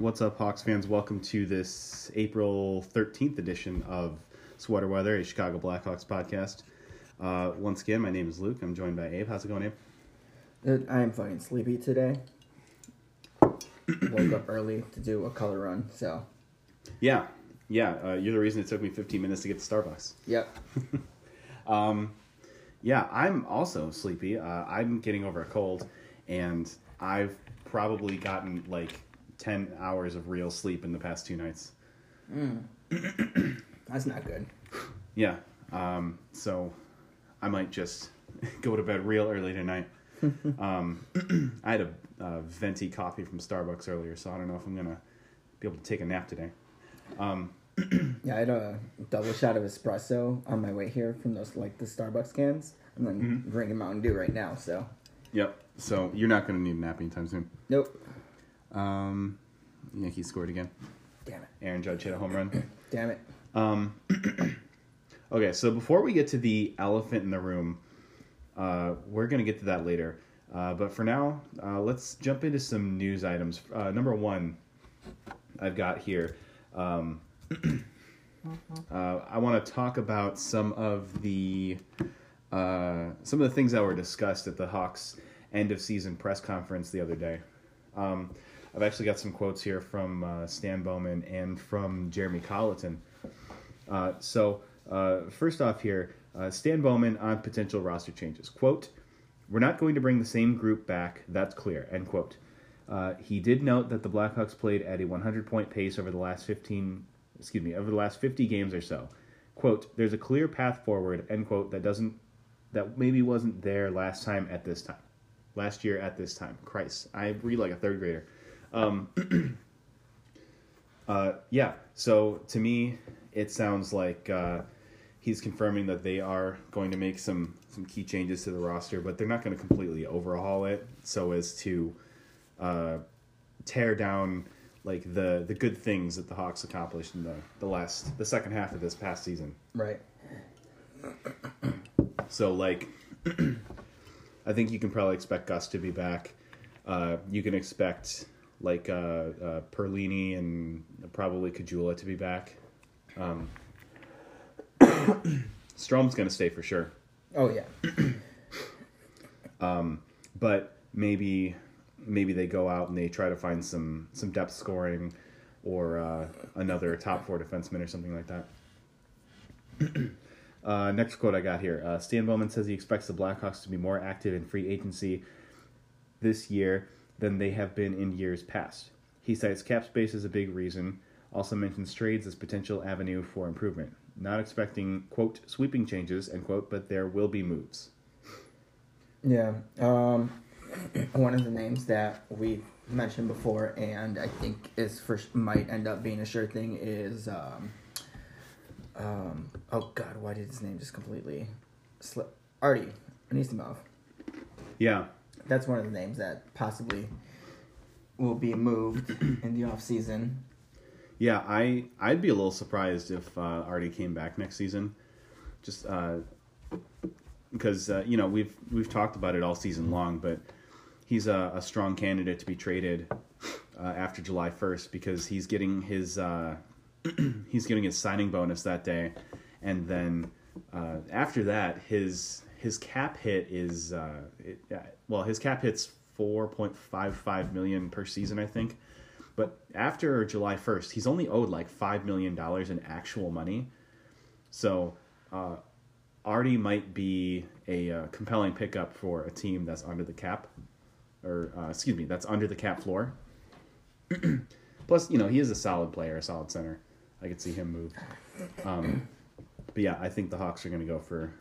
What's up, Hawks fans? Welcome to this April 13th edition of Sweater Weather, a Chicago Blackhawks podcast. Once again, my name is Luke. I'm joined by Abe. How's it going, Abe? I am fucking sleepy today. Woke up early to do a color run, so. Yeah. You're the reason it took me 15 minutes to get to Starbucks. Yep. Yeah, I'm also sleepy. I'm getting over a cold, and I've probably gotten, 10 hours of real sleep in the past two nights. That's not good. Yeah. So I might just go to bed real early tonight. I had a venti coffee from Starbucks earlier, so I don't know if I'm going to be able to take a nap today. Yeah, I had a double shot of espresso on my way here from those, the Starbucks cans. And then drinking Mountain Dew right now, so. Yep. So you're not going to need a nap anytime soon. Nope. Yankees scored again. Damn it. Aaron Judge hit a home run. Damn it. Okay, so before we get to the elephant in the room, we're going to get to that later. But for now, let's jump into some news items. Number one I've got here. I want to talk about some of the things that were discussed at the Hawks end-of-season press conference the other day. I've actually got some quotes here from Stan Bowman and from Jeremy Colliton. So first off here, Stan Bowman on potential roster changes. Quote, "We're not going to bring the same group back, that's clear," end quote. He did note that the Blackhawks played at a 100-point pace over the last 50 games or so. Quote, "There's a clear path forward," end quote, that maybe wasn't there last year at this time. Christ, I read like a third grader. Yeah, so to me, it sounds like he's confirming that they are going to make some key changes to the roster, but they're not going to completely overhaul it so as to tear down the good things that the Hawks accomplished in the second half of this past season. Right. So, I think you can probably expect Gus to be back. You can expect Perlini and probably Caggiula to be back. Strom's going to stay for sure. Oh yeah. But maybe they go out and they try to find some depth scoring or another top four defenseman or something like that. Next quote I got here. Stan Bowman says he expects the Blackhawks to be more active in free agency this year than they have been in years past. He cites cap space as a big reason, also mentions trades as potential avenue for improvement. Not expecting, quote, sweeping changes, end quote, but there will be moves. Yeah. One of the names that we mentioned before and I think might end up being a sure thing is... oh God! Why did his name just completely slip? Artie Anisimov. Yeah, that's one of the names that possibly will be moved in the off season. Yeah, I'd be a little surprised if Artie came back next season, just because we've talked about it all season long, but he's a strong candidate to be traded after July 1st because he's getting his. He's getting his signing bonus that day, and then after that, his cap hit is his cap hit's $4.55 million per season, I think. But after July 1st, he's only owed $5 million in actual money. So Artie might be a compelling pickup for a team that's under the cap, or that's under the cap floor. Plus, he is a solid player, a solid center. I could see him move. But yeah, I think the Hawks are going to go for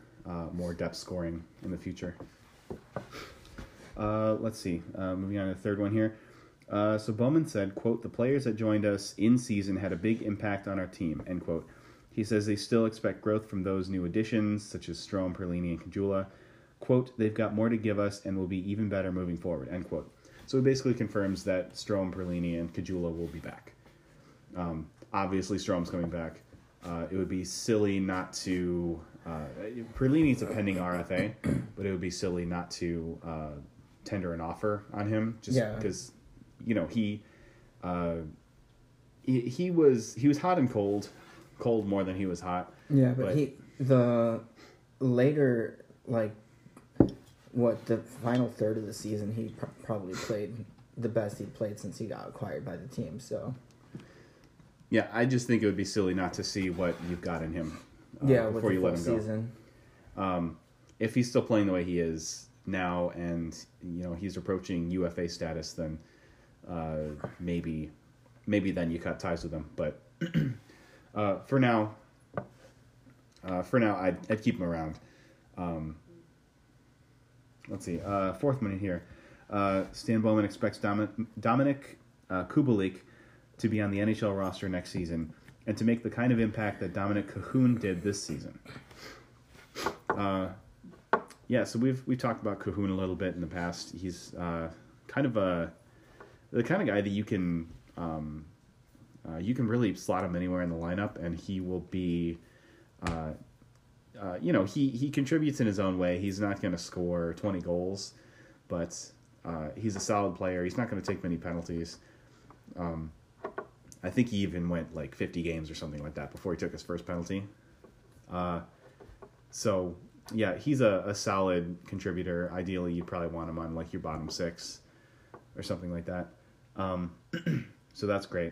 more depth scoring in the future. Let's see. Moving on to the third one here. So Bowman said, quote, "The players that joined us in season had a big impact on our team," end quote. He says they still expect growth from those new additions, such as Strome, Perlini, and Caggiula. Quote, "They've got more to give us and will be even better moving forward," end quote. So he basically confirms that Strome, Perlini, and Caggiula will be back. Obviously, Strome's coming back. It would be silly not to... Perlini's a pending RFA, but it would be silly not to tender an offer on him. Just because, he he was hot and cold more than he was hot. Yeah, but later, like, the final third of the season, he probably played the best he played since he got acquired by the team. So, yeah, I just think it would be silly not to see what you've got in him. Before you let him go. Season. If he's still playing the way he is now, and he's approaching UFA status, then maybe then you cut ties with him. But for now, I'd keep him around. Let's see. Fourth minute here. Stan Bowman expects Dominik Kubalik to be on the NHL roster next season and to make the kind of impact that Dominik Kahun did this season. So we've talked about Kahun a little bit in the past. He's kind of the guy that you can really slot him anywhere in the lineup, and he will be. He contributes in his own way. He's not going to score 20 goals, but he's a solid player. He's not going to take many penalties. I think he even went like 50 games or something like that before he took his first penalty. He's a solid contributor. Ideally, you'd probably want him on like your bottom six or something like that. So that's great.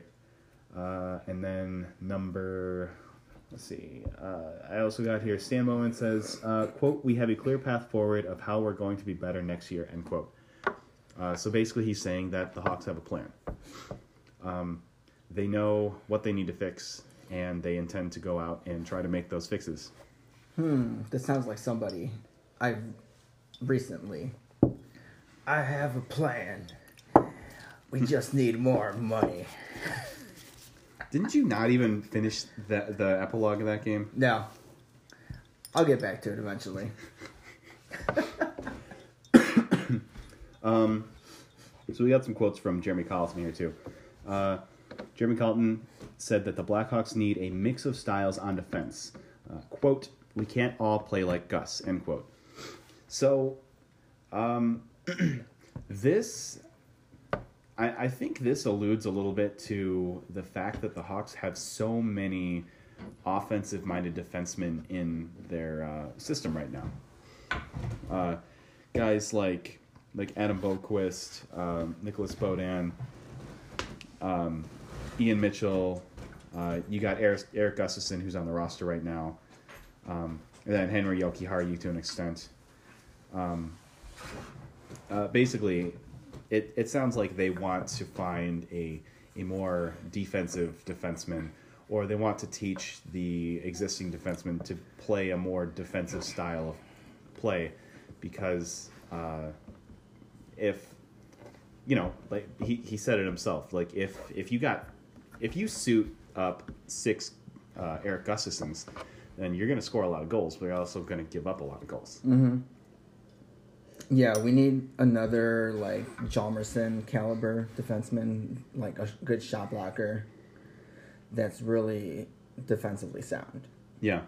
And then number... Let's see. I also got here, Stan Bowman says, quote, "We have a clear path forward of how we're going to be better next year," end quote. So basically he's saying that the Hawks have a plan. They know what they need to fix, and they intend to go out and try to make those fixes. This sounds like somebody I've recently. "I have a plan. We just need more money." Didn't you not even finish the epilogue of that game? No. I'll get back to it eventually. So we got some quotes from Jeremy Colliton here, too. Jeremy Colliton said that the Blackhawks need a mix of styles on defense. Quote, "We can't all play like Gus," end quote. So, this... I think this alludes a little bit to the fact that the Hawks have so many offensive-minded defensemen in their system right now. Guys like Adam Boquist, Nicolas Beaudin, Ian Mitchell. You got Eric Gustafson, who's on the roster right now, and then Henry Jokiharju to an extent. Basically. It sounds like they want to find a more defensive defenseman, or they want to teach the existing defenseman to play a more defensive style of play, because he said it himself, like if you suit up six Eric Gustafsons, then you're going to score a lot of goals, but you're also going to give up a lot of goals. Mm-hmm. Yeah, we need another, like, Hjalmarsson caliber defenseman, like a good shot blocker that's really defensively sound. Yeah.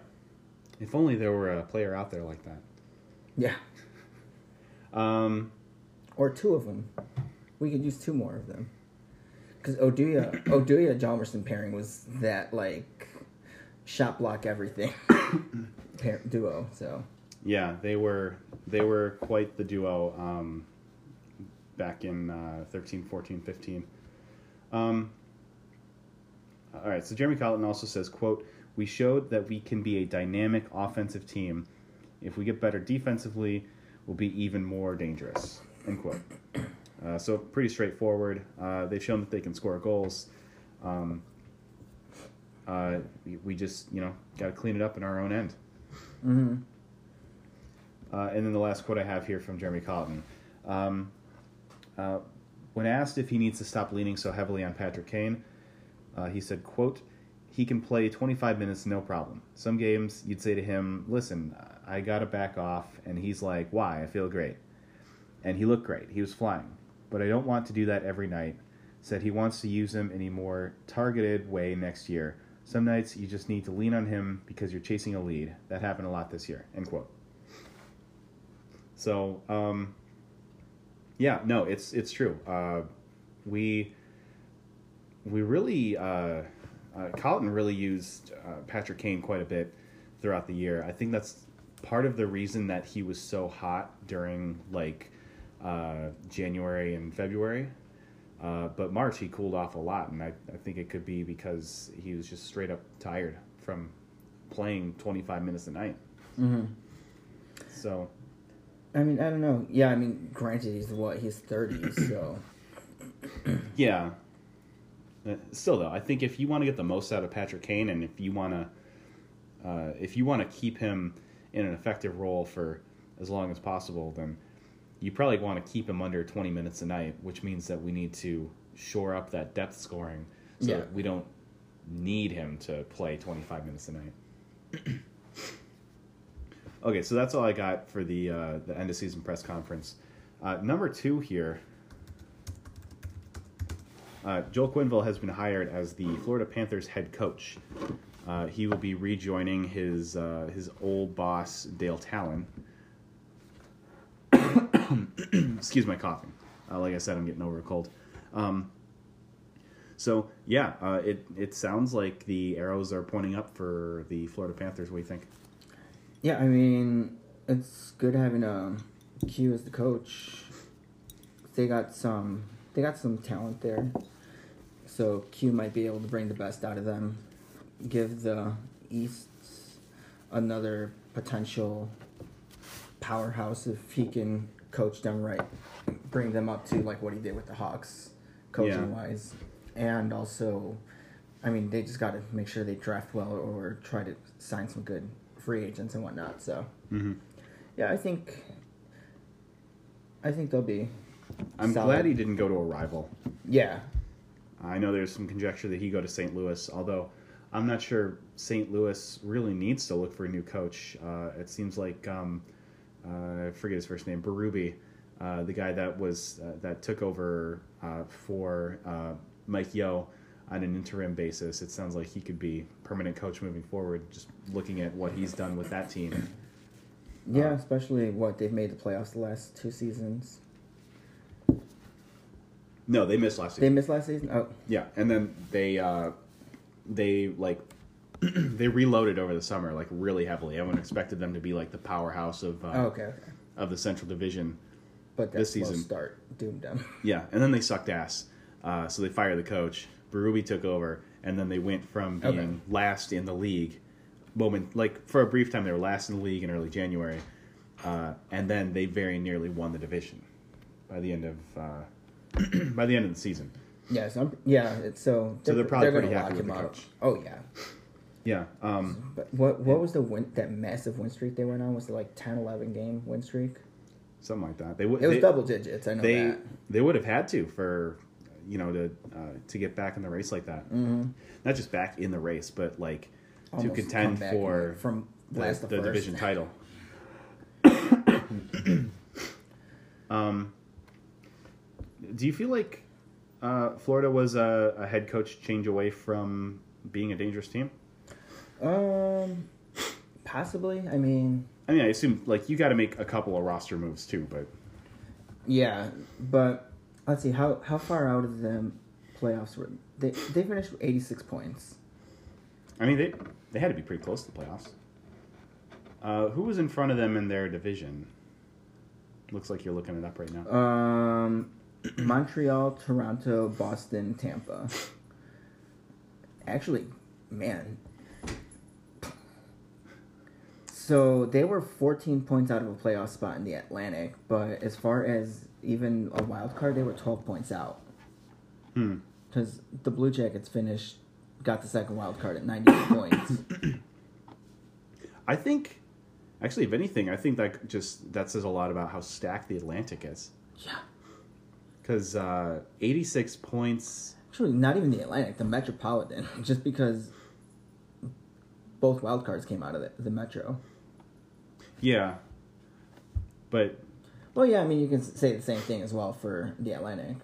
If only there were a player out there like that. Yeah. Or two of them. We could use two more of them. Because Oduya Hjalmarsson pairing was that, like, shot block everything duo, so... Yeah, they were quite the duo back in 13, 14, 15. All right, so Jeremy Colliton also says, quote, "We showed that we can be a dynamic offensive team. If we get better defensively, we'll be even more dangerous," end quote. So pretty straightforward. They've shown that they can score goals. We just, got to clean it up in our own end. Mm-hmm. And then the last quote I have here from Jeremy Colliton. When asked if he needs to stop leaning so heavily on Patrick Kane, he said, quote, "He can play 25 minutes, no problem. Some games you'd say to him, 'Listen, I got to back off.' And he's like, 'Why? I feel great.' And he looked great. He was flying. But I don't want to do that every night." Said he wants to use him in a more targeted way next year. "Some nights you just need to lean on him because you're chasing a lead. That happened a lot this year," end quote. So, it's true. we really Colliton really used Patrick Kane quite a bit throughout the year. I think that's part of the reason that he was so hot during like January and February. But March, he cooled off a lot, and I think it could be because he was just straight up tired from playing 25 minutes a night. Mm-hmm. So, I mean, I don't know. Yeah, I mean, granted, he's 30, so. Yeah. Still, though, I think if you want to get the most out of Patrick Kane, and if you want to keep him in an effective role for as long as possible, then you probably want to keep him under 20 minutes a night, which means that we need to shore up that depth scoring so that we don't need him to play 25 minutes a night. Okay, so that's all I got for the end-of-season press conference. Number two here, Joel Quenneville has been hired as the Florida Panthers head coach. He will be rejoining his old boss, Dale Tallon. Excuse my coughing. Like I said, I'm getting over a cold. It sounds like the arrows are pointing up for the Florida Panthers. What do you think? Yeah, I mean, it's good having Q as the coach. They got some talent there, so Q might be able to bring the best out of them. Give the East another potential powerhouse if he can coach them right, bring them up to like what he did with the Hawks, coaching wise, and also, I mean, they just got to make sure they draft well or try to sign some good free agents and whatnot. So, yeah, I think they'll be. I'm solid. Glad he didn't go to a rival. Yeah, I know there's some conjecture that he go to St. Louis, although I'm not sure St. Louis really needs to look for a new coach. It seems like I forget his first name, Berube, the guy that was that took over for Mike Yeo on an interim basis. It sounds like he could be permanent coach moving forward, just looking at what he's done with that team. Yeah, especially what they've made the playoffs the last two seasons. No, they missed last season. Oh. Yeah, and then they reloaded over the summer, like, really heavily. Everyone expected them to be, like, the powerhouse of the Central Division but this season. But that slow start doomed them. Yeah, and then they sucked ass. So they fired the coach. Berube took over, and then they went from being last in the league. For a brief time, they were last in the league in early January. And then they very nearly won the division by the end of the season. Yeah, so they're probably pretty happy with the coach. Oh yeah. Yeah. But what was the that massive win streak they went on? Was it like 10-11 game win streak? Something like that. It was double digits. I know that. They would have had to for to get back in the race like that. Mm-hmm. Not just back in the race, but like almost to contend for from the division title. Do you feel like Florida was a head coach change away from being a dangerous team? Possibly. I mean, I assume like you got to make a couple of roster moves too, but yeah. But let's see how far out of the playoffs were they? They finished with 86 points. I mean, they had to be pretty close to the playoffs. Who was in front of them in their division? Looks like you're looking it up right now. Montreal, Toronto, Boston, Tampa. Actually, man. So they were 14 points out of a playoff spot in the Atlantic, but as far as even a wild card, they were 12 points out. Because the Blue Jackets got the second wild card at 98 points. I think, actually, if anything, that says a lot about how stacked the Atlantic is. Yeah. Because 86 points... Actually, not even the Atlantic, the Metropolitan, just because both wildcards came out of the Metro. Yeah. But... Well, yeah, I mean, you can say the same thing as well for the Atlantic.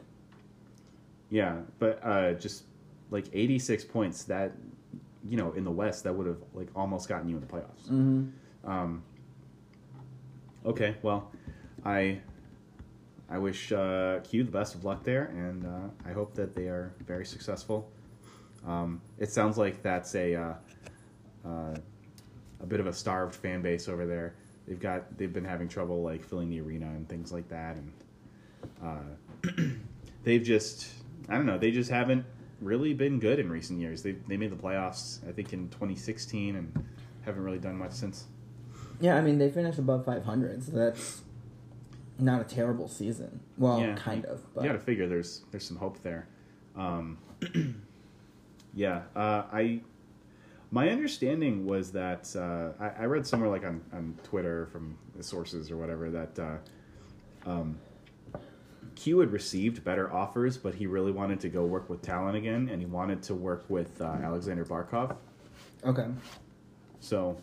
Yeah, but just, like, 86 points, that, in the West, that would have, like, almost gotten you in the playoffs. Mm-hmm. Okay, well, I... I wish Q the best of luck there, and I hope that they are very successful. It sounds like that's a bit of a starved fan base over there. They've been having trouble like filling the arena and things like that, and they just haven't really been good in recent years. They made the playoffs I think in 2016 and haven't really done much since. Yeah, I mean they finished above 500, so that's not a terrible season. Well, yeah, kind of. But. You got to figure there's some hope there. Yeah, my understanding was that I read somewhere like on Twitter from the sources or whatever that Q had received better offers, but he really wanted to go work with Tallon again, and he wanted to work with Alexander Barkov. Okay. So.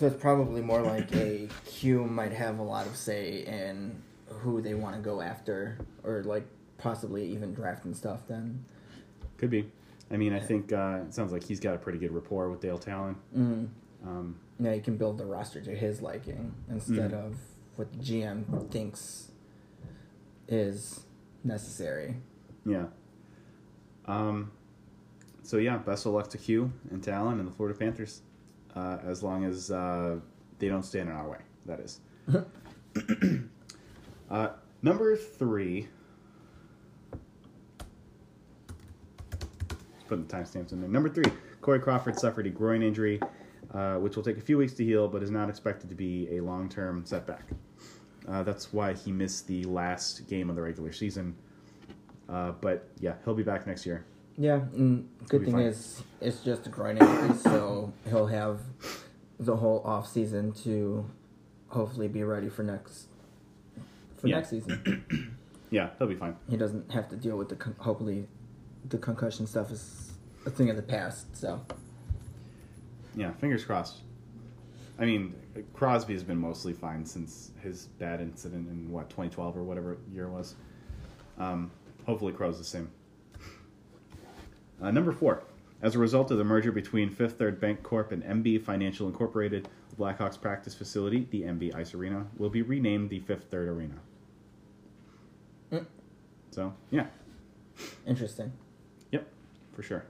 So it's probably more like a Q might have a lot of say in who they want to go after, or like possibly even draft and stuff. Then. Could be. I mean, I think it sounds like he's got a pretty good rapport with Dale Tallon. Mm-hmm. Yeah, he can build the roster to his liking instead of what the GM thinks is necessary. Yeah. So, yeah, best of luck to Q and Tallon and the Florida Panthers, as long as they don't stand in our way, that is. Number three... Putting the timestamps in there. Number three, Corey Crawford suffered a groin injury, which will take a few weeks to heal, but is not expected to be a long-term setback. That's why he missed the last game of the regular season. But yeah, he'll be back next year. Yeah, good thing is it's just a groin injury, so he'll have the whole off season to hopefully be ready for next season. Yeah, he'll be fine. He doesn't have to deal with the concussion stuff is a thing of the past, so. Yeah, fingers crossed. I mean, Crosby has been mostly fine since his bad incident in, 2012 or whatever year it was. Hopefully Crow's the same. Number four. As a result of the merger between Fifth Third Bank Corp and MB Financial Incorporated, the Blackhawks practice facility, the MB Ice Arena, will be renamed the Fifth Third Arena. So, yeah. Interesting. For sure.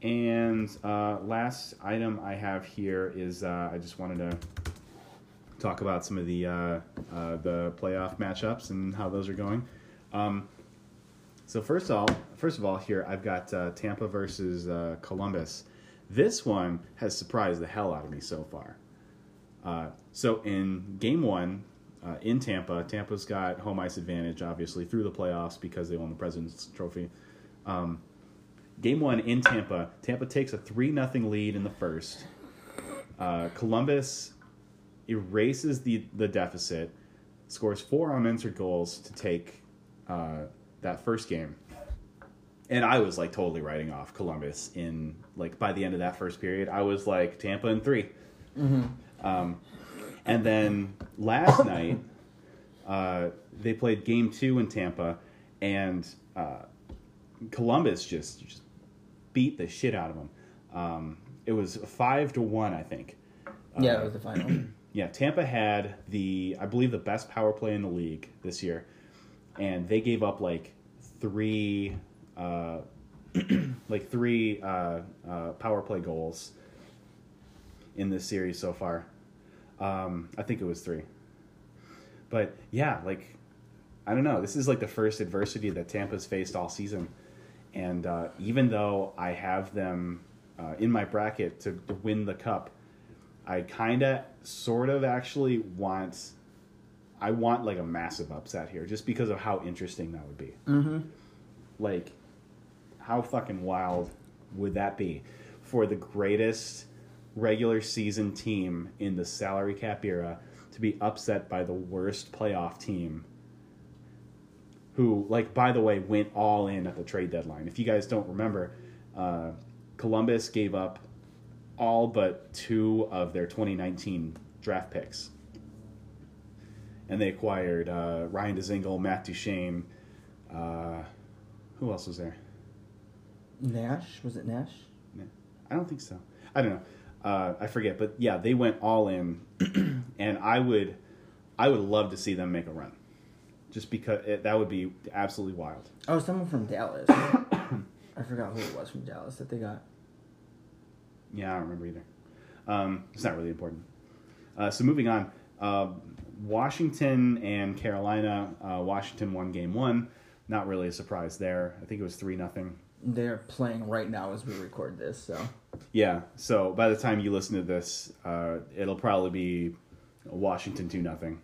And last item I have here is I just wanted to talk about some of the playoff matchups and how those are going. So first of all, here I've got Tampa versus Columbus. This one has surprised the hell out of me so far. So in game one. In Tampa, Tampa's got home ice advantage, obviously, through the playoffs because they won the President's Trophy. Game one in Tampa, Tampa takes a 3-0 lead in the first. Columbus erases the deficit, scores 4 unanswered goals to take that first game. And I was, totally writing off Columbus in, by the end of that first period. I was like, Tampa in 3. Mm-hmm. And then last night, they played Game 2 in Tampa, and Columbus just beat the shit out of them. It was 5-1, I think. Yeah, that was the final. Yeah, Tampa had I believe the best power play in the league this year, and they gave up three power play goals in this series so far. I think it was 3. But, yeah, I don't know. This is, the first adversity that Tampa's faced all season. And even though I have them in my bracket to win the cup, I kind of, sort of actually want a massive upset here just because of how interesting that would be. Mm-hmm. How fucking wild would that be for the greatest regular season team in the salary cap era to be upset by the worst playoff team who, by the way, went all in at the trade deadline. If you guys don't remember, Columbus gave up all but 2 of their 2019 draft picks. And they acquired Ryan Dzingel, Matt Duchene. Who else was there? Nash? Was it Nash? I don't think so. I don't know. I forget, but yeah, they went all in and I would love to see them make a run, just because that would be absolutely wild. Oh, someone from Dallas. I forgot who it was from Dallas that they got. Yeah, I don't remember either. It's not really important. So moving on, Washington and Carolina. Washington won game one. Not really a surprise there. I think it was 3-0. They're playing right now as we record this, so. Yeah, so by the time you listen to this, it'll probably be Washington 2-0.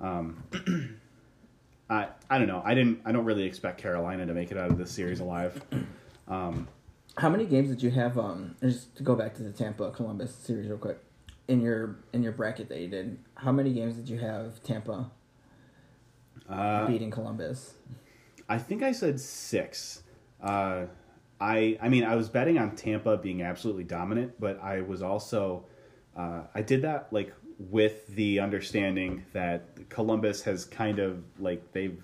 I don't know. I don't really expect Carolina to make it out of this series alive. How many games did you have? Just to go back to the Tampa Columbus series real quick. In your bracket that you did, how many games did you have Tampa beating Columbus? I think I said 6. I mean, I was betting on Tampa being absolutely dominant, but I was also I did that like with the understanding that Columbus has kind of like they've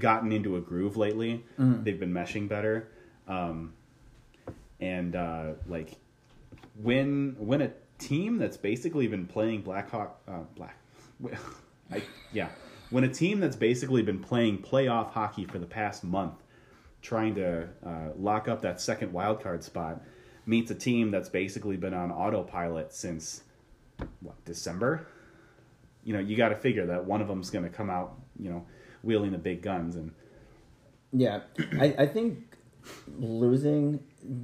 gotten into a groove lately. Mm-hmm. They've been meshing better, and like when a team that's basically been playing when a team that's basically been playing playoff hockey for the past month, trying to lock up that second wildcard spot, meets a team that's basically been on autopilot since, December? You know, you got to figure that one of them's going to come out, wielding the big guns. And yeah, I think losing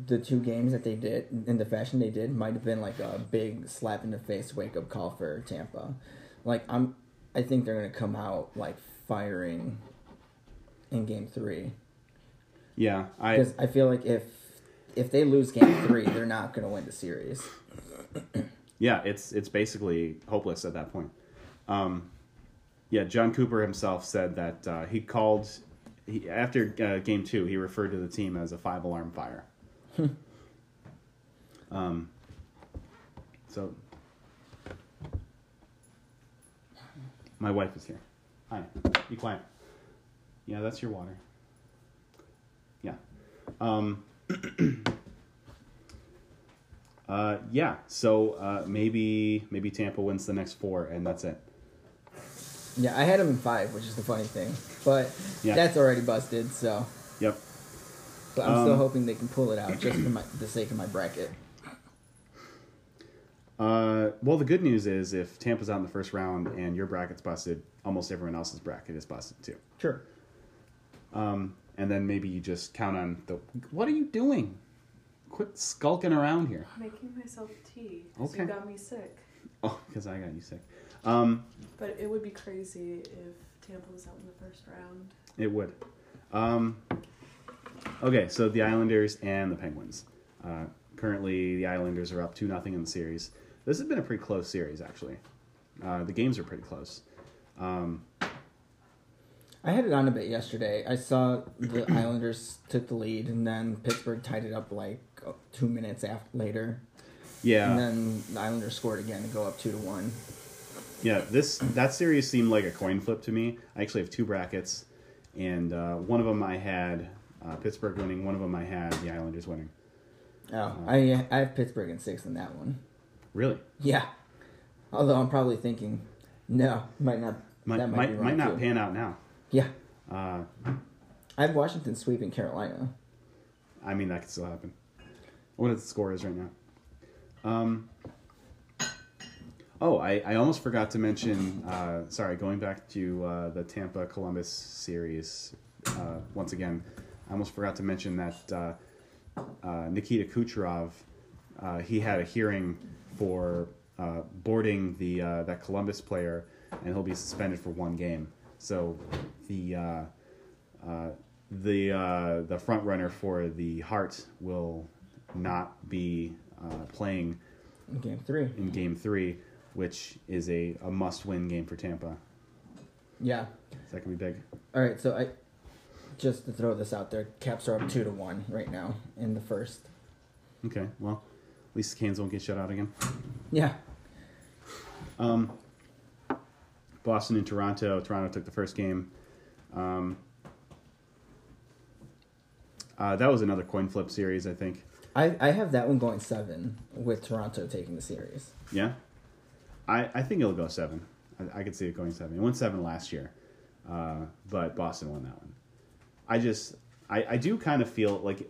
the 2 games that they did in the fashion they did might have been like a big slap in the face wake-up call for Tampa. Like, I think they're going to come out like firing in game 3. Yeah, because I feel like if they lose game 3, they're not going to win the series. Yeah, it's basically hopeless at that point. Yeah, John Cooper himself said that after game 2, he referred to the team as a 5-alarm fire. So my wife is here. Hi, be quiet. Yeah, that's your water. Yeah. Yeah. So maybe Tampa wins the next 4, and that's it. Yeah, I had them in 5, which is the funny thing, but yeah. That's already busted. So. Yep. But I'm still hoping they can pull it out just for the sake of my bracket. Well, the good news is if Tampa's out in the first round and your bracket's busted, almost everyone else's bracket is busted too. Sure. And then maybe you just count on the... What are you doing? Quit skulking around here. Making myself tea. Okay. So you got me sick. Oh, because I got you sick. But it would be crazy if Tampa was out in the first round. It would. Okay, so the Islanders and the Penguins. Currently, the Islanders are up 2-0 in the series. This has been a pretty close series, actually. The games are pretty close. I had it on a bit yesterday. I saw the Islanders took the lead, and then Pittsburgh tied it up like 2 minutes later. Yeah. And then the Islanders scored again to go up 2-1. Yeah, that series seemed like a coin flip to me. I actually have 2 brackets, and one of them I had Pittsburgh winning. One of them I had the Islanders winning. Oh, I have Pittsburgh in 6 in that one. Really? Yeah. Although I'm probably thinking, no, might not. Might not pan out now. Yeah. I have Washington sweeping Carolina. I mean, that could still happen. I wonder what the score is right now. I almost forgot to mention, going back to the Tampa-Columbus series once again, I almost forgot to mention that Nikita Kucherov, he had a hearing for boarding that Columbus player, and he'll be suspended for 1 game. So the front runner for the Hart will not be playing in game 3. In game 3, which is a must-win game for Tampa. Yeah, so that can be big. All right, so just to throw this out there, Caps are up 2-1 right now in the first. Okay, well, at least the Canes won't get shut out again. Yeah. Boston and Toronto. Toronto took the first game. That was another coin flip series, I think. I have that one going 7 with Toronto taking the series. Yeah? I think it'll go 7. I could see it going 7. It won 7 last year, but Boston won that one. I do kind of feel like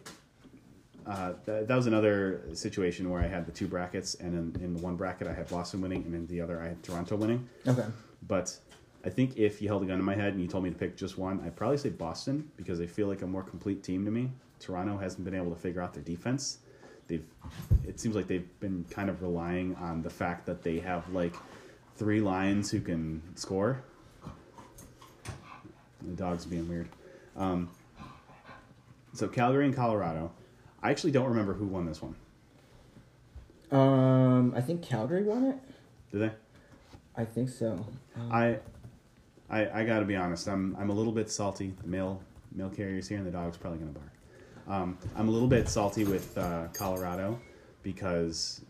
that was another situation where I had the two brackets, and in the one bracket I had Boston winning, and in the other I had Toronto winning. Okay. But I think if you held a gun to my head and you told me to pick just one, I'd probably say Boston, because they feel like a more complete team to me. Toronto hasn't been able to figure out their defense. It seems like they've been kind of relying on the fact that they have like three lines who can score. The dog's being weird. So Calgary and Colorado. I actually don't remember who won this one. I think Calgary won it. Did they? I think so. I gotta be honest. I'm a little bit salty. The mail carrier's here, and the dog's probably gonna bark. I'm a little bit salty with Colorado because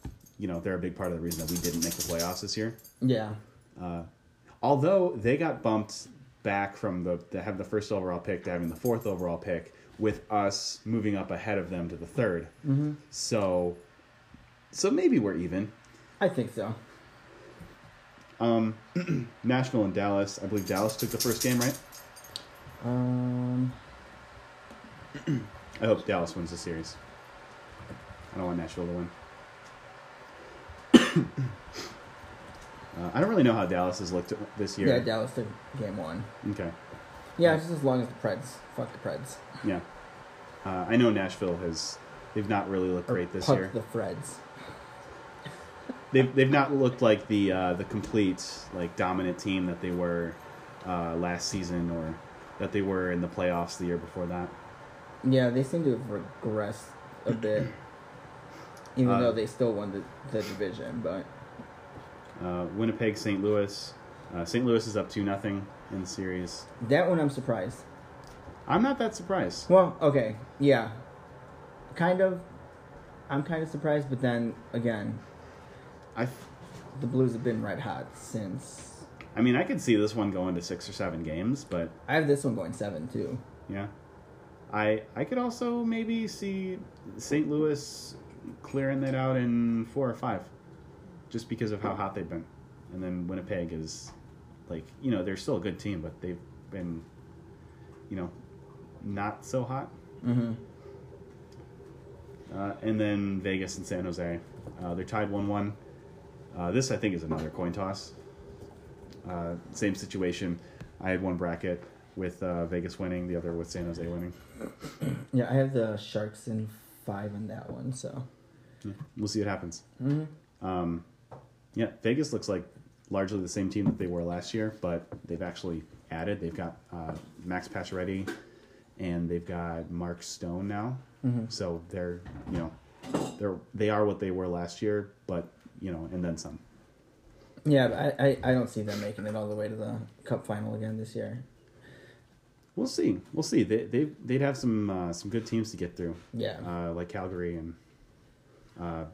they're a big part of the reason that we didn't make the playoffs this year. Yeah. Although they got bumped back from having the first overall pick to having the fourth overall pick, with us moving up ahead of them to the third. Mm-hmm. So maybe we're even. I think so. Nashville and Dallas. I believe Dallas took the first game, right? I hope Dallas wins the series. I don't want Nashville to win. I don't really know how Dallas has looked this year. Yeah, Dallas took game 1. Okay. Yeah, just as long as the Preds. Fuck the Preds. Yeah. I know Nashville they've not really looked great this year. Fuck the Preds. They've not looked like the complete, like, dominant team that they were last season, or that they were in the playoffs the year before that. Yeah, they seem to have regressed a bit, even though they still won the division. But Winnipeg, St. Louis. St. Louis is up 2-0 in the series. That one I'm surprised. I'm not that surprised. Well, okay, yeah. Kind of. I'm kind of surprised, but then, again, the Blues have been red hot since... I mean, I could see this one going to 6 or 7 games, but... I have this one going 7, too. Yeah. I could also maybe see St. Louis clearing that out in 4 or 5, just because of how hot they've been. And then Winnipeg is... Like, they're still a good team, but they've been, not so hot. Mm-hmm. And then Vegas and San Jose. They're tied 1-1. This, I think, is another coin toss. Same situation. I had one bracket with Vegas winning, the other with San Jose winning. Yeah, I have the Sharks in 5 on that one, so. Yeah, we'll see what happens. Mm-hmm. Yeah, Vegas looks like largely the same team that they were last year, but they've actually added. They've got Max Pacioretty, and they've got Mark Stone now. Mm-hmm. So they're, they are what they were last year, but, and then some. Yeah, but I don't see them making it all the way to the Cup final again this year. We'll see. They'd have some good teams to get through. Yeah. Like Calgary and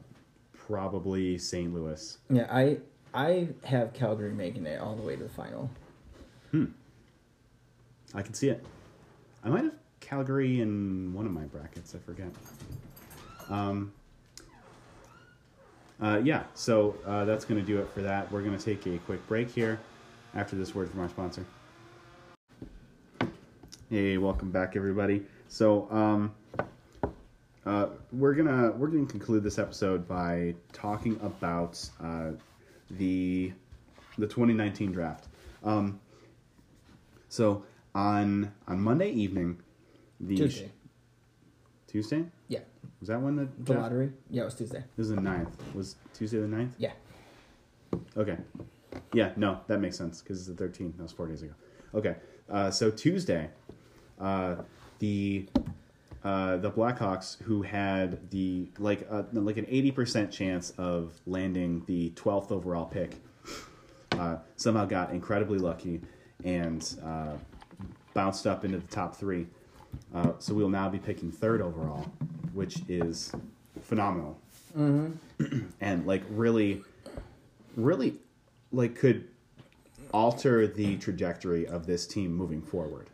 probably St. Louis. Yeah, I have Calgary making it all the way to the final. I can see it. I might have Calgary in one of my brackets. I forget. Yeah, so that's going to do it for that. We're going to take a quick break here after this word from our sponsor. Hey, welcome back, everybody. So we're going to conclude this episode by talking about... The 2019 draft. So on Monday evening, Tuesday? Yeah. Was that when the lottery? Yeah, it was Tuesday. This is the 9th. Was Tuesday the 9th? Yeah. Okay. Yeah, no, that makes sense because it's the 13th. That was 4 days ago. Okay. So Tuesday, the Blackhawks, who had like an 80% chance of landing the 12th overall pick, somehow got incredibly lucky and bounced up into the top 3. So we'll now be picking 3rd overall, which is phenomenal. Mm-hmm. And really like could alter the trajectory of this team moving forward.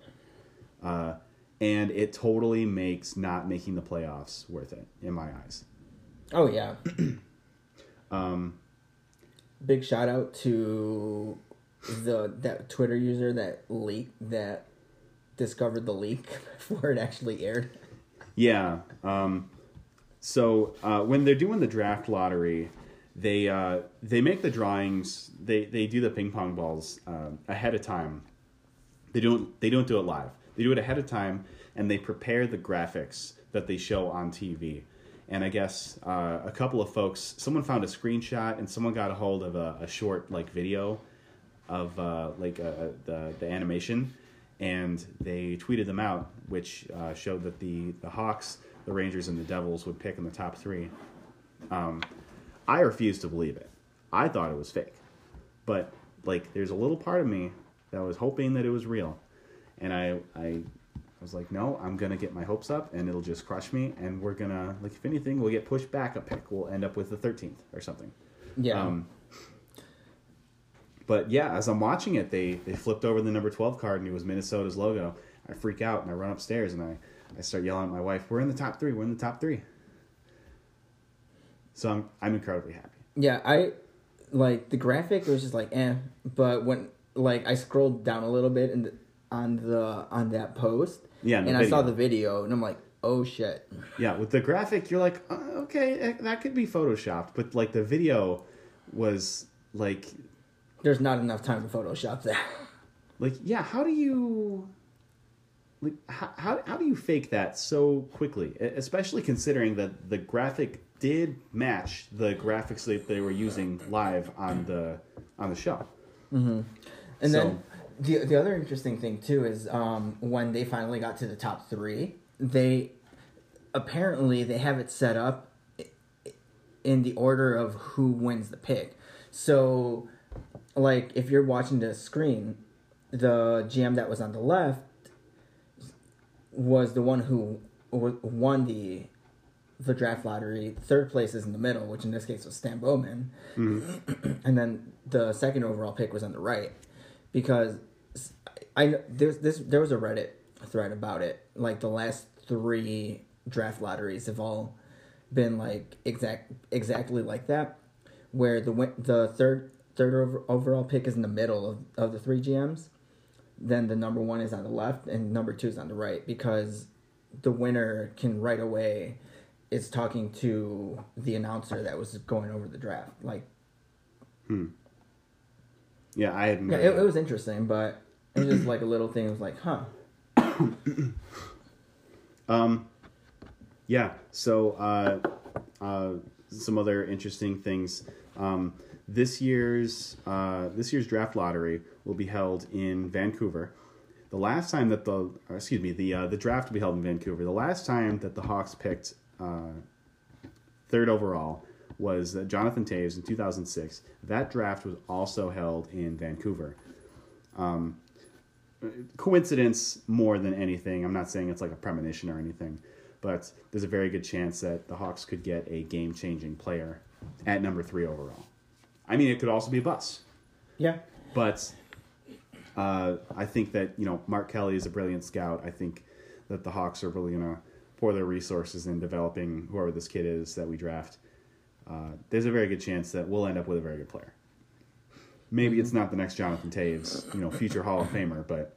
And it totally makes not making the playoffs worth it, in my eyes. Oh, yeah. big shout out to that Twitter user that discovered the leak before it actually aired. Yeah. So when they're doing the draft lottery, they make the drawings. They do the ping pong balls ahead of time. They don't do it live. They do it ahead of time, and they prepare the graphics that they show on TV. And I guess a couple of folks, someone found a screenshot, and someone got a hold of a short video of the animation, and they tweeted them out, which showed that the Hawks, the Rangers, and the Devils would pick in the top three. I refuse to believe it. I thought it was fake. But, there's a little part of me that was hoping that it was real. And I was like, no, I'm going to get my hopes up, and it'll just crush me. And we're going to, if anything, we'll get pushed back a pick. We'll end up with the 13th or something. Yeah. But, yeah, as I'm watching it, they flipped over the number 12 card, and it was Minnesota's logo. I freak out, and I run upstairs, and I start yelling at my wife, we're in the top three. We're in the top three. So I'm incredibly happy. Yeah, I the graphic was just but when I scrolled down a little bit on that post, I saw the video, and I'm like, oh shit. Yeah, with the graphic, you're like, oh, okay, that could be photoshopped, but the video was there's not enough time to Photoshop that. How do you how do you fake that so quickly? Especially considering that the graphic did match the graphics that they were using live on the show. Mm-hmm. And then the other interesting thing too is when they finally got to the top three, they have it set up in the order of who wins the pick. So if you're watching the screen, the GM that was on the left was the one who won the draft lottery. Third place is in the middle, which in this case was Stan Bowman. Mm-hmm. And then the second overall pick was on the right, because there was a Reddit thread about it. The last three draft lotteries have all been exactly like that, where the third overall pick is in the middle of the three GMs. Then the number one is on the left and number two is on the right, because the winner can right away is talking to the announcer that was going over the draft. Yeah, I had no idea. It was interesting, but it was just a little thing. It was huh. Yeah. So, some other interesting things. This year's draft lottery will be held in Vancouver. The last time that the draft will be held in Vancouver. The last time that the Hawks picked third overall was Jonathan Toews in 2006. That draft was also held in Vancouver. Coincidence more than anything. I'm not saying it's a premonition or anything, but there's a very good chance that the Hawks could get a game-changing player at number 3 overall. I mean, it could also be a bust. Yeah. But I think that, Mark Kelly is a brilliant scout. I think that the Hawks are really going to pour their resources in developing whoever this kid is that we draft. There's a very good chance that we'll end up with a very good player. Maybe it's not the next Jonathan Toews, future Hall of Famer, but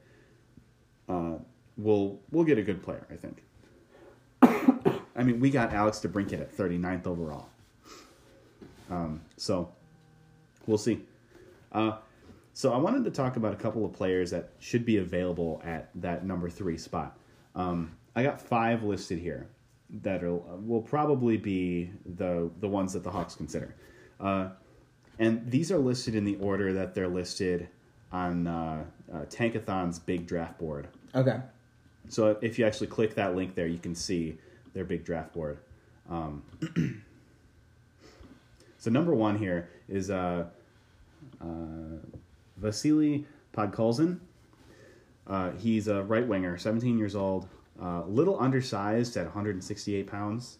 we'll get a good player, I think. I mean, we got Alex DeBrincat at 39th overall. So we'll see. So I wanted to talk about a couple of players that should be available at that number 3 spot. I got 5 listed here that will probably be the ones that the Hawks consider. And these are listed in the order that they're listed on Tankathon's big draft board. Okay. So if you actually click that link there, you can see their big draft board. So number 1 here is Vasili Podkolzin. He's a right winger, 17 years old. A little undersized at 168 pounds.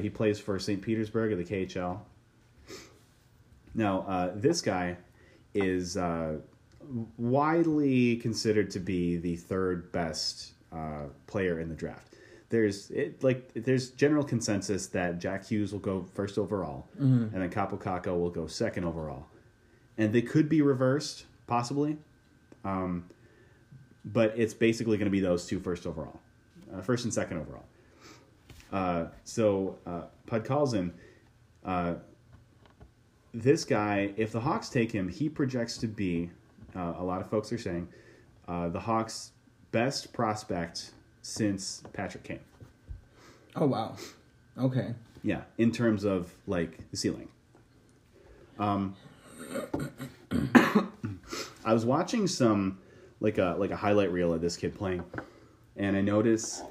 He plays for St. Petersburg of the KHL. Now, this guy is widely considered to be the 3rd best player in the draft. There's general consensus that Jack Hughes will go first overall, mm-hmm. and then Kapokako will go second overall, and they could be reversed possibly, but it's basically going to be those two first overall, first and second overall. So Podkolzin, this guy, if the Hawks take him, he projects to be, a lot of folks are saying, the Hawks' best prospect since Patrick Kane. Oh, wow. Okay. Yeah, in terms of, like, the ceiling. I was watching some, like a highlight reel of this kid playing, and I noticed,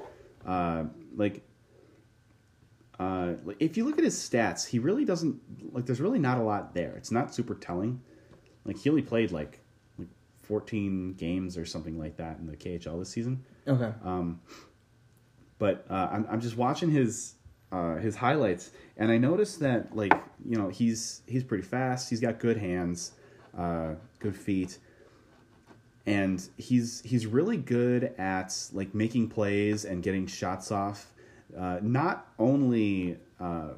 if you look at his stats, he really doesn't, like, there's really not a lot there. It's not super telling. Like, he only played, like 14 games or something like that in the KHL this season. Okay. But I'm just watching his highlights, and I noticed that, like, you know, he's pretty fast. He's got good hands, good feet, and he's really good at, like, making plays and getting shots off. Not only you know,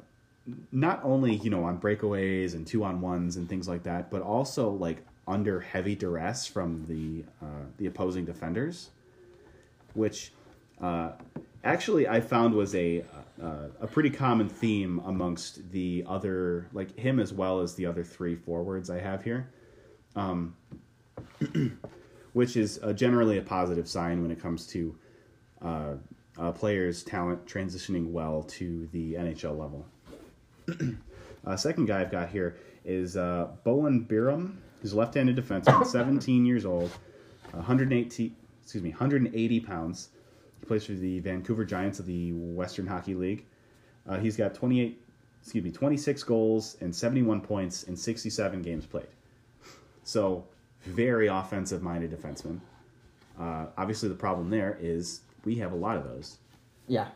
on breakaways and 2-on-1s and things like that, but also, like, under heavy duress from the opposing defenders, which actually I found was a pretty common theme amongst the other, like, him as well as the other three forwards I have here, which is generally a positive sign when it comes to players' talent transitioning well to the NHL level. Second guy I've got here is Bowen Byram. He's a left-handed defenseman, 17 years old, 180 pounds. He plays for the Vancouver Giants of the Western Hockey League. He's got 26 goals and 71 points in 67 games played. So, very offensive-minded defenseman. Obviously, the problem there is we have a lot of those. Yeah.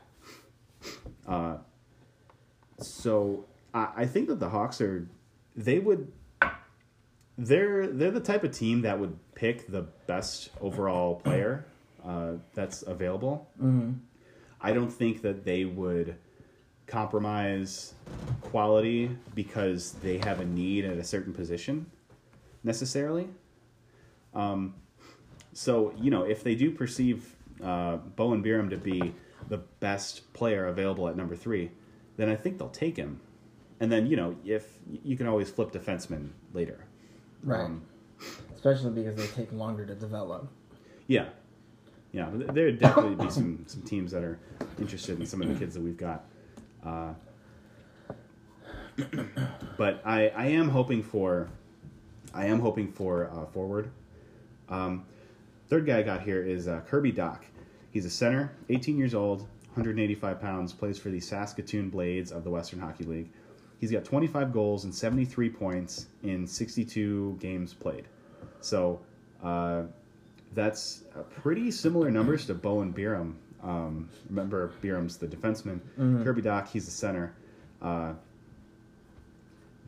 So I think that the Hawks are, they're the type of team that would pick the best overall player that's available. Mm-hmm. I don't think that they would compromise quality because they have a need at a certain position necessarily. So, you know, if they do perceive Bowen Byram to be the best player available at number 3, then I think they'll take him. And then, you know, if you can always flip defensemen later. Right. Especially because they take longer to develop. Yeah. Yeah, there would definitely be some teams that are interested in some of the kids that we've got. But I am hoping for forward. Third guy I got here is Kirby Dach. He's a center, 18 years old, 185 pounds, plays for the Saskatoon Blades of the Western Hockey League. He's got 25 goals and 73 points in 62 games played. So that's pretty similar numbers to Bowen Byram. Remember, Byram's the defenseman. Mm-hmm. Kirby Dach, he's the center.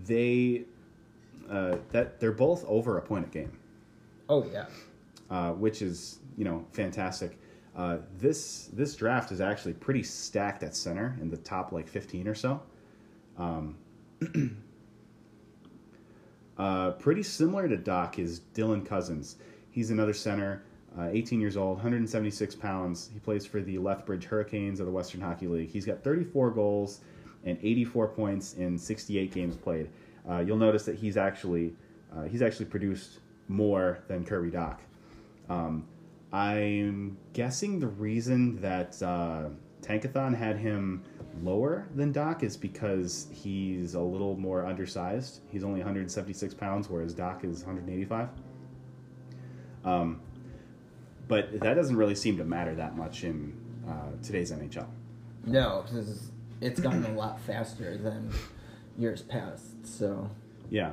They're both over a point a game. Oh, yeah. Which is, you know, fantastic. This draft is actually pretty stacked at center in the top, like, 15 or so. Pretty similar to Doc is Dylan Cozens. He's another center, 18 years old, 176 pounds. He plays for the Lethbridge Hurricanes of the Western Hockey League. He's got 34 goals and 84 points in 68 games played. You'll notice that he's actually produced more than Kirby Dach. I'm guessing the reason that Tankathon had him lower than Doc is because he's a little more undersized. He's only 176 pounds, whereas Doc is 185. But that doesn't really seem to matter that much in today's NHL. No, because it's gotten a lot faster than years past. So yeah.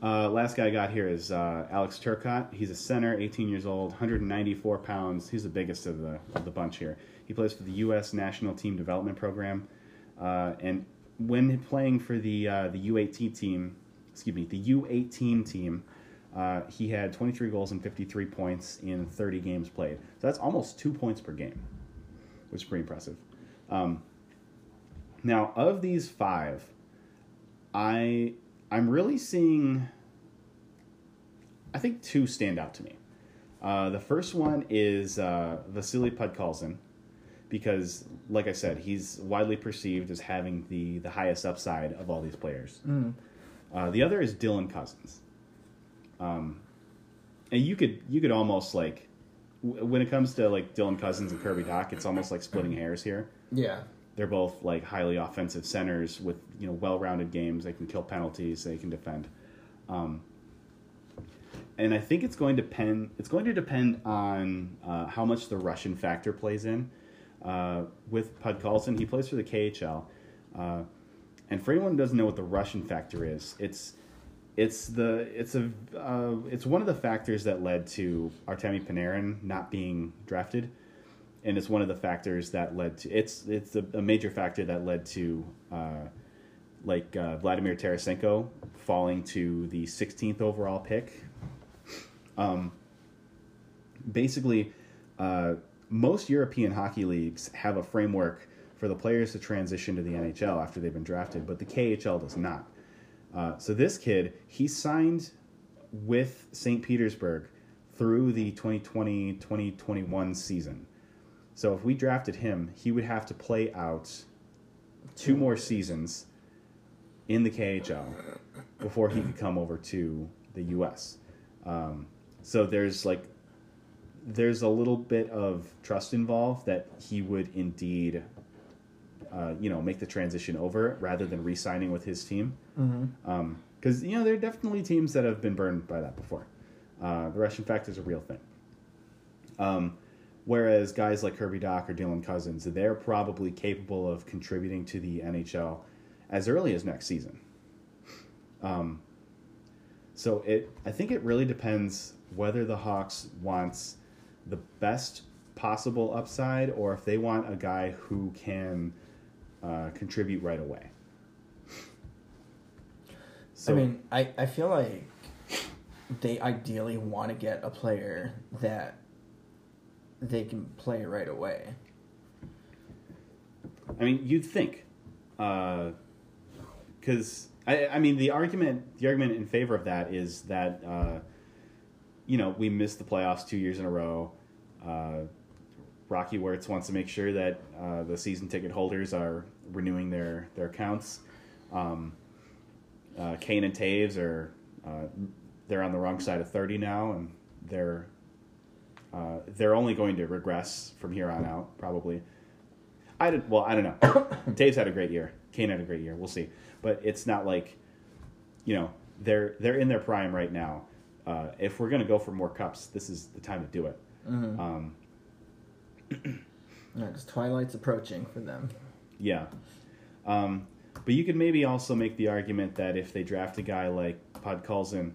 Last guy I got here is Alex Turcotte. He's a center, 18 years old, 194 pounds. He's the biggest of the bunch here. He plays for the U.S. National Team Development Program. And when playing for the U18 team, he had 23 goals and 53 points in 30 games played. So that's almost 2 points per game. which is pretty impressive. Now, of these five, I'm really seeing, I think, two stand out to me. The first one is Vasili Podkolzin, because, like I said, he's widely perceived as having the highest upside of all these players. Mm. The other is Dylan Cozens. And you could almost, like, when it comes to, like, Dylan Cozens and Kirby Dach, it's almost like splitting hairs here. Yeah. They're both, like, highly offensive centers with, you know, well-rounded games. They can kill penalties. They can defend. And I think it's going to depend on how much the Russian factor plays in. With Podkolzin, he plays for the KHL. And for anyone who doesn't know what the Russian factor is, it's one of the factors that led to Artemi Panarin not being drafted. And it's one of the factors that led to it's a major factor that led to Vladimir Tarasenko falling to the 16th overall pick. Most European hockey leagues have a framework for the players to transition to the NHL after they've been drafted, but the KHL does not. So this kid, he signed with St. Petersburg through the 2020-2021 season. So if we drafted him, he would have to play out two more seasons in the KHL before he could come over to the U.S. So there's a little bit of trust involved that he would indeed, make the transition over rather than re-signing with his team. Mm-hmm. 'Cause, there are definitely teams that have been burned by that before. The Russian factor is a real thing. Whereas guys like Kirby Dach or Dylan Cozens, they're probably capable of contributing to the NHL as early as next season. So I think it really depends whether the Hawks wants the best possible upside or if they want a guy who can contribute right away. So, I feel like they ideally want to get a player that they can play right away. You'd think. Because, the argument in favor of that is that, we missed the playoffs 2 years in a row. Rocky Wertz wants to make sure that the season ticket holders are renewing their accounts. Kane and Taves are they're on the wrong side of 30 now, and they're only going to regress from here on out, probably. I don't know. Taves had a great year. Kane had a great year. We'll see. But it's not like, they're in their prime right now. If we're going to go for more cups, this is the time to do it. Mm-hmm. Because Twilight's approaching for them. Yeah. But you could maybe also make the argument that if they draft a guy like Podkolzin,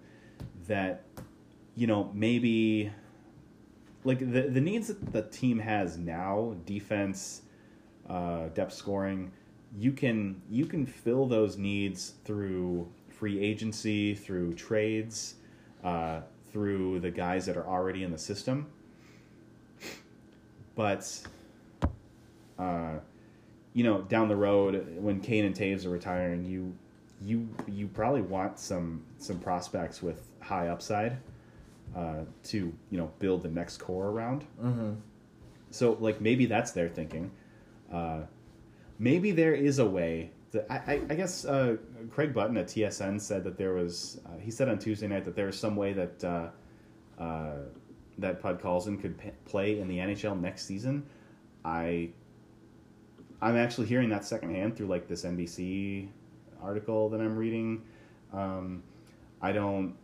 that, maybe... Like, the needs that the team has now, defense, depth scoring, you can fill those needs through free agency, through trades, through the guys that are already in the system. But, down the road, when Kane and Taves are retiring, you probably want some prospects with high upside. To build the next core around. Mm-hmm. So maybe that's their thinking. Maybe there is a way. I guess Craig Button at TSN said that there was. He said on Tuesday night that there was some way that that Podkolzin could play in the NHL next season. I'm actually hearing that secondhand through this NBC article that I'm reading. I don't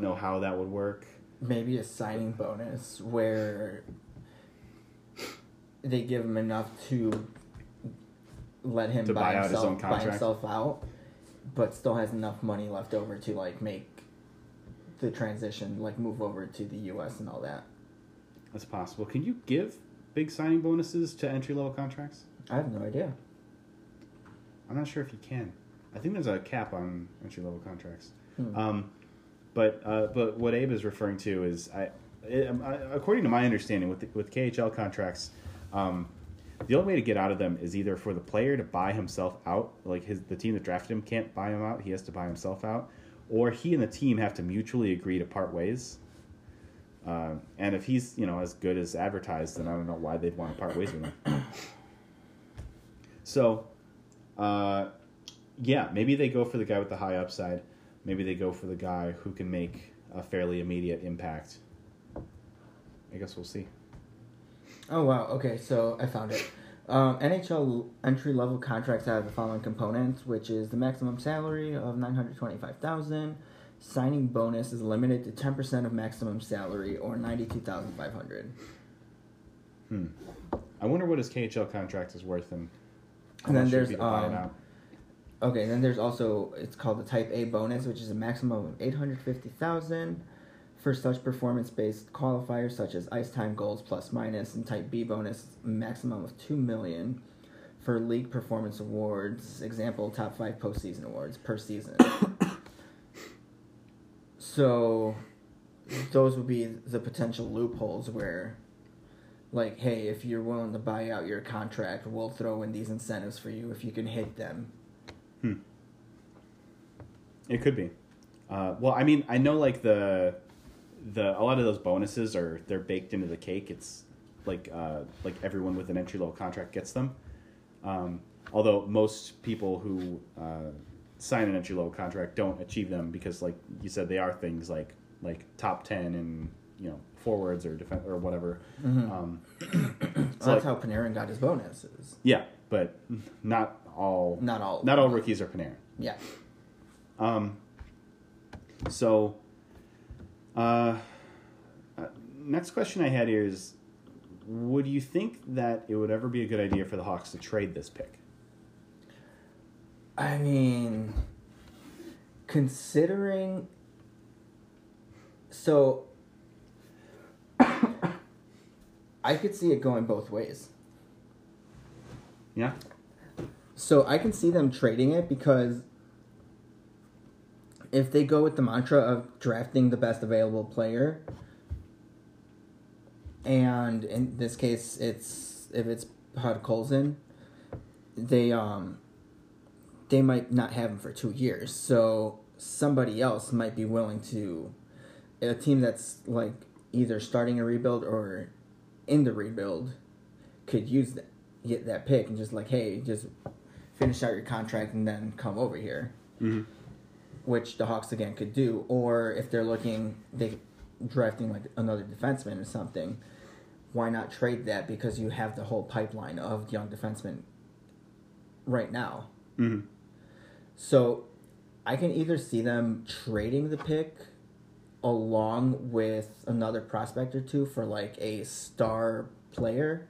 know how that would work. Maybe a signing bonus where they give him enough to let him buy himself out, but still has enough money left over to make the transition, move over to the U.S. and all that. That's possible. Can you give big signing bonuses to entry-level contracts? I have no idea. I'm not sure if you can. I think there's a cap on entry-level contracts. But what Abe is referring to is, according to my understanding, with KHL contracts, The only way to get out of them is either for the player to buy himself out, like the team that drafted him can't buy him out, he has to buy himself out, or he and the team have to mutually agree to part ways. And if he's, as good as advertised, then I don't know why they'd want to part ways with him. So, maybe they go for the guy with the high upside. Maybe they go for the guy who can make a fairly immediate impact. I guess we'll see. Oh, wow. Okay, so I found it. NHL entry-level contracts have the following components, which is the maximum salary of $925,000. Signing bonus is limited to 10% of maximum salary, or $92,500. I wonder what his KHL contract is worth, and then there's then there's also, it's called the Type A bonus, which is a maximum of $850,000 for such performance-based qualifiers such as ice time, goals, plus minus, and Type B bonus maximum of $2 million for league performance awards, example top 5 postseason awards per season. So, those would be the potential loopholes where, like, hey, if you're willing to buy out your contract, we'll throw in these incentives for you if you can hit them. It could be. I know, like, the a lot of those bonuses they're baked into the cake. It's like everyone with an entry level contract gets them. Although most people who sign an entry-level contract don't achieve them because, like you said, they are things like top 10 and, forwards or defense or whatever. Mm-hmm. That's how Panarin got his bonuses. Yeah, but not all rookies are Panarin. Yeah. Next question I had here is, would you think that it would ever be a good idea for the Hawks to trade this pick? I mean, considering, so I could see it going both ways. Yeah. So I can see them trading it because if they go with the mantra of drafting the best available player, and in this case, if it's Podkolzin, they might not have him for 2 years. So somebody else might be willing to, a team that's like either starting a rebuild or in the rebuild could use that, get that pick and just like, hey, just finish out your contract and then come over here, which the Hawks again could do. Or if they're drafting like another defenseman or something, why not trade that? Because you have the whole pipeline of young defensemen right now. Mm-hmm. So, I can either see them trading the pick along with another prospect or two for like a star player,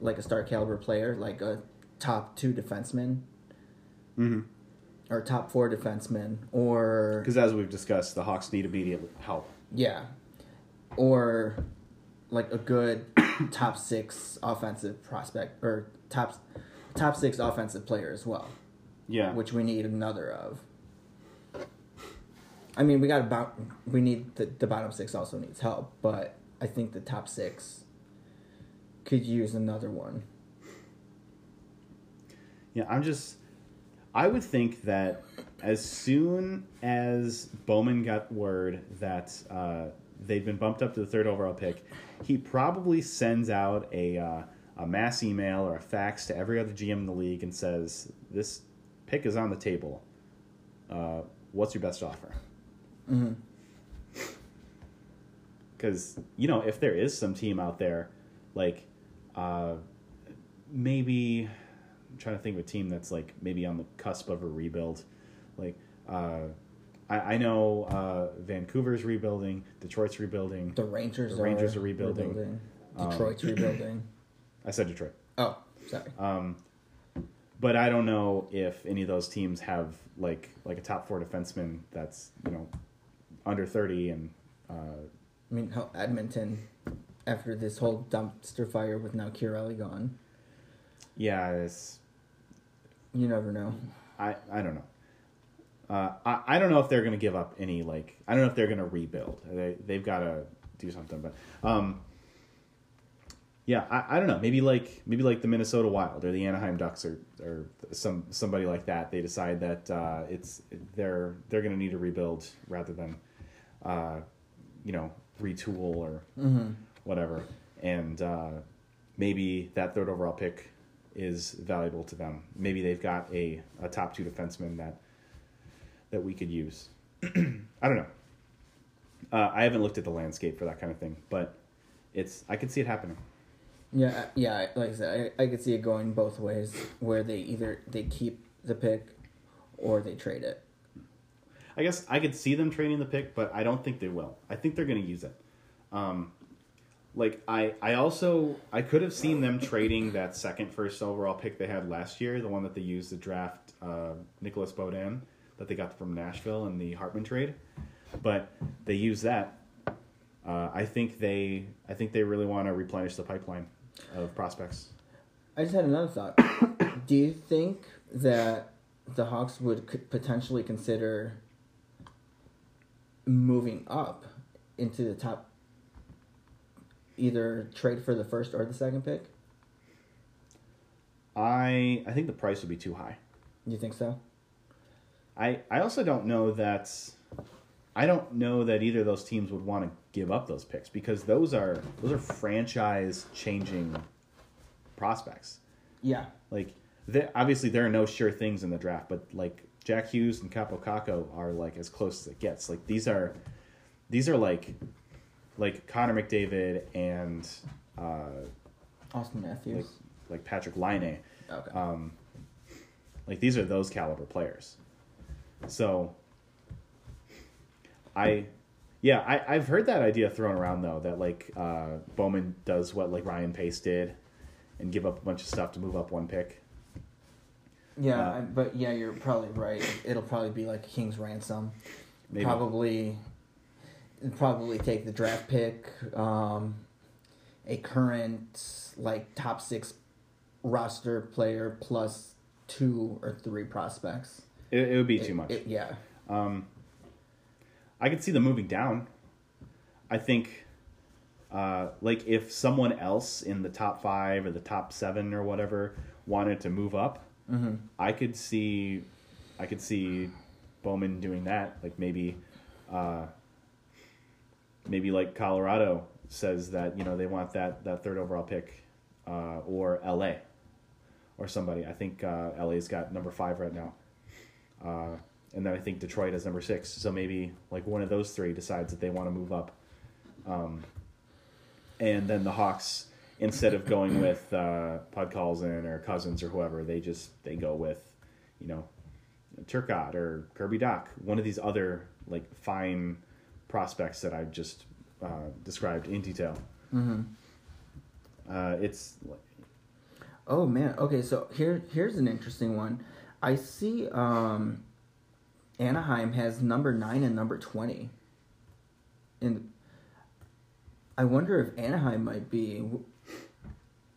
like a star caliber player, like a top 2 defenseman, or top 4 defenseman, or because as we've discussed, the Hawks need immediate help. Yeah, or like a good top 6 offensive prospect or top 6 offensive player as well. Yeah, which we need another of. I mean, we need the bottom 6 also needs help, but I think the top 6 could use another one. Yeah, I would think that as soon as Bowman got word that they'd been bumped up to the 3rd overall pick, he probably sends out a mass email or a fax to every other GM in the league and says, this pick is on the table. What's your best offer? Because, if there is some team out there, like, maybe, I'm trying to think of a team that's, like, maybe on the cusp of a rebuild. Like, I know Vancouver's rebuilding, Detroit's rebuilding. The Rangers are rebuilding. Detroit's rebuilding. I said Detroit. Oh, sorry. But I don't know if any of those teams have like a top 4 defenseman that's under 30 and. I mean, how Edmonton, after this whole dumpster fire with now Chiarelli gone. Yeah, you never know. I don't know. I don't know if they're gonna give up any I don't know if they're gonna rebuild. They've got to do something, but Yeah, I don't know. Maybe like the Minnesota Wild or the Anaheim Ducks or somebody like that. They decide that they're going to need to rebuild rather than retool or whatever. And maybe that third overall pick is valuable to them. Maybe they've got a top two defenseman that we could use. I don't know. I haven't looked at the landscape for that kind of thing, but I could see it happening. Yeah. Like I said, I could see it going both ways, where they either keep the pick or they trade it. I guess I could see them trading the pick, but I don't think they will. I think they're going to use it. I could have seen them trading that second first overall pick they had last year, the one that they used to draft Nicolas Beaudin that they got from Nashville in the Hartman trade, but they used that. I think they really want to replenish the pipeline of prospects. I just had another thought. Do you think that the Hawks could potentially consider moving up into the top, either trade for the first or the second pick? I think the price would be too high. You think so? I also don't know that. I don't know that either of those teams would want to give up those picks because those are franchise-changing prospects. Yeah. Like, obviously there are no sure things in the draft, but like Jack Hughes and Capo Caco are like as close as it gets. Like these are like Connor McDavid and Austin Matthews, like Patrick Laine. Okay. Like these are those caliber players. So. I've heard that idea thrown around though, that like Bowman does what like Ryan Pace did and give up a bunch of stuff to move up one pick. Yeah, but yeah, you're probably right. It'll probably be like King's ransom. Maybe. Probably take the draft pick, a current like top six roster player plus 2 or 3 prospects. It would be too much. Yeah. I could see them moving down. I think, like, if someone else in the top 5 or the top 7 or whatever wanted to move up, I could see Bowman doing that. Like maybe like Colorado says that they want that third overall pick, or LA, or somebody. I think LA's got number 5 right now. And then I think Detroit has number 6. So maybe like one of those three decides that they want to move up. And then the Hawks, instead of going with Podkolzin or Cozens or whoever, they go with, Turcotte or Kirby Dach, one of these other like fine prospects that I've just described in detail. Mm-hmm. Oh man. Okay. So here's an interesting one. I see, Anaheim has number 9 and number 20. And I wonder if Anaheim might be...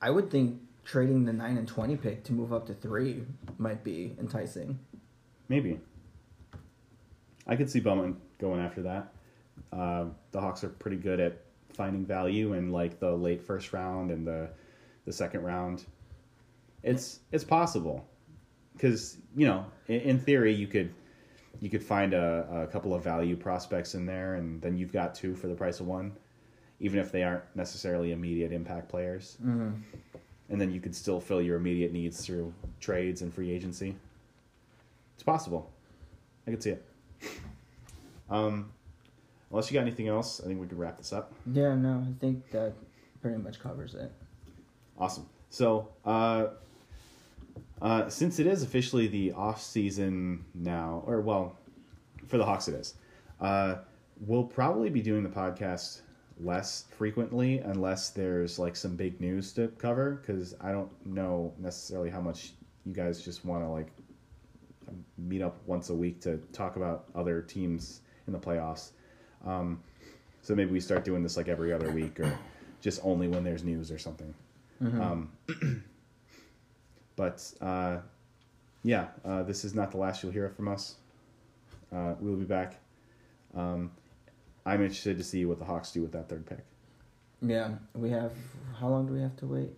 I would think trading the 9 and 20 pick to move up to 3 might be enticing. Maybe. I could see Bowman going after that. The Hawks are pretty good at finding value in like the late first round and the second round. It's possible. Because, in theory, you could find a couple of value prospects in there, and then you've got 2 for the price of 1, even if they aren't necessarily immediate impact players. Mm-hmm. And then you could still fill your immediate needs through trades and free agency. It's possible. I could see it. Unless you got anything else, I think we could wrap this up. Yeah, no, I think that pretty much covers it. Awesome. So, since it is officially the off season now, or well, for the Hawks it is, we'll probably be doing the podcast less frequently unless there's like some big news to cover, because I don't know necessarily how much you guys just want to like meet up once a week to talk about other teams in the playoffs. So maybe we start doing this like every other week or just only when there's news or something. Mm-hmm. But, this is not the last you'll hear from us. We'll be back. I'm interested to see what the Hawks do with that third pick. Yeah, we have. How long do we have to wait?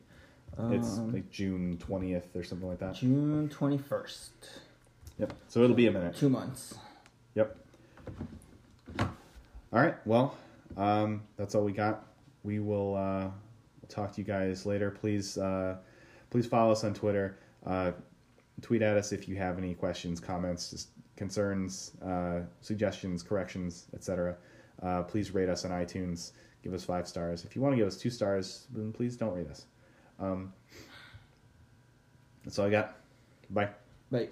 It's like June 20th or something like that. June 21st. Yep. So it'll be a minute. 2 months. Yep. All right. Well, that's all we got. We will talk to you guys later. Please, please follow us on Twitter. Tweet at us if you have any questions, comments, just concerns, suggestions, corrections, etc. Please rate us on iTunes. Give us 5 stars. If you want to give us 2 stars, then please don't rate us. That's all I got. Bye. Bye.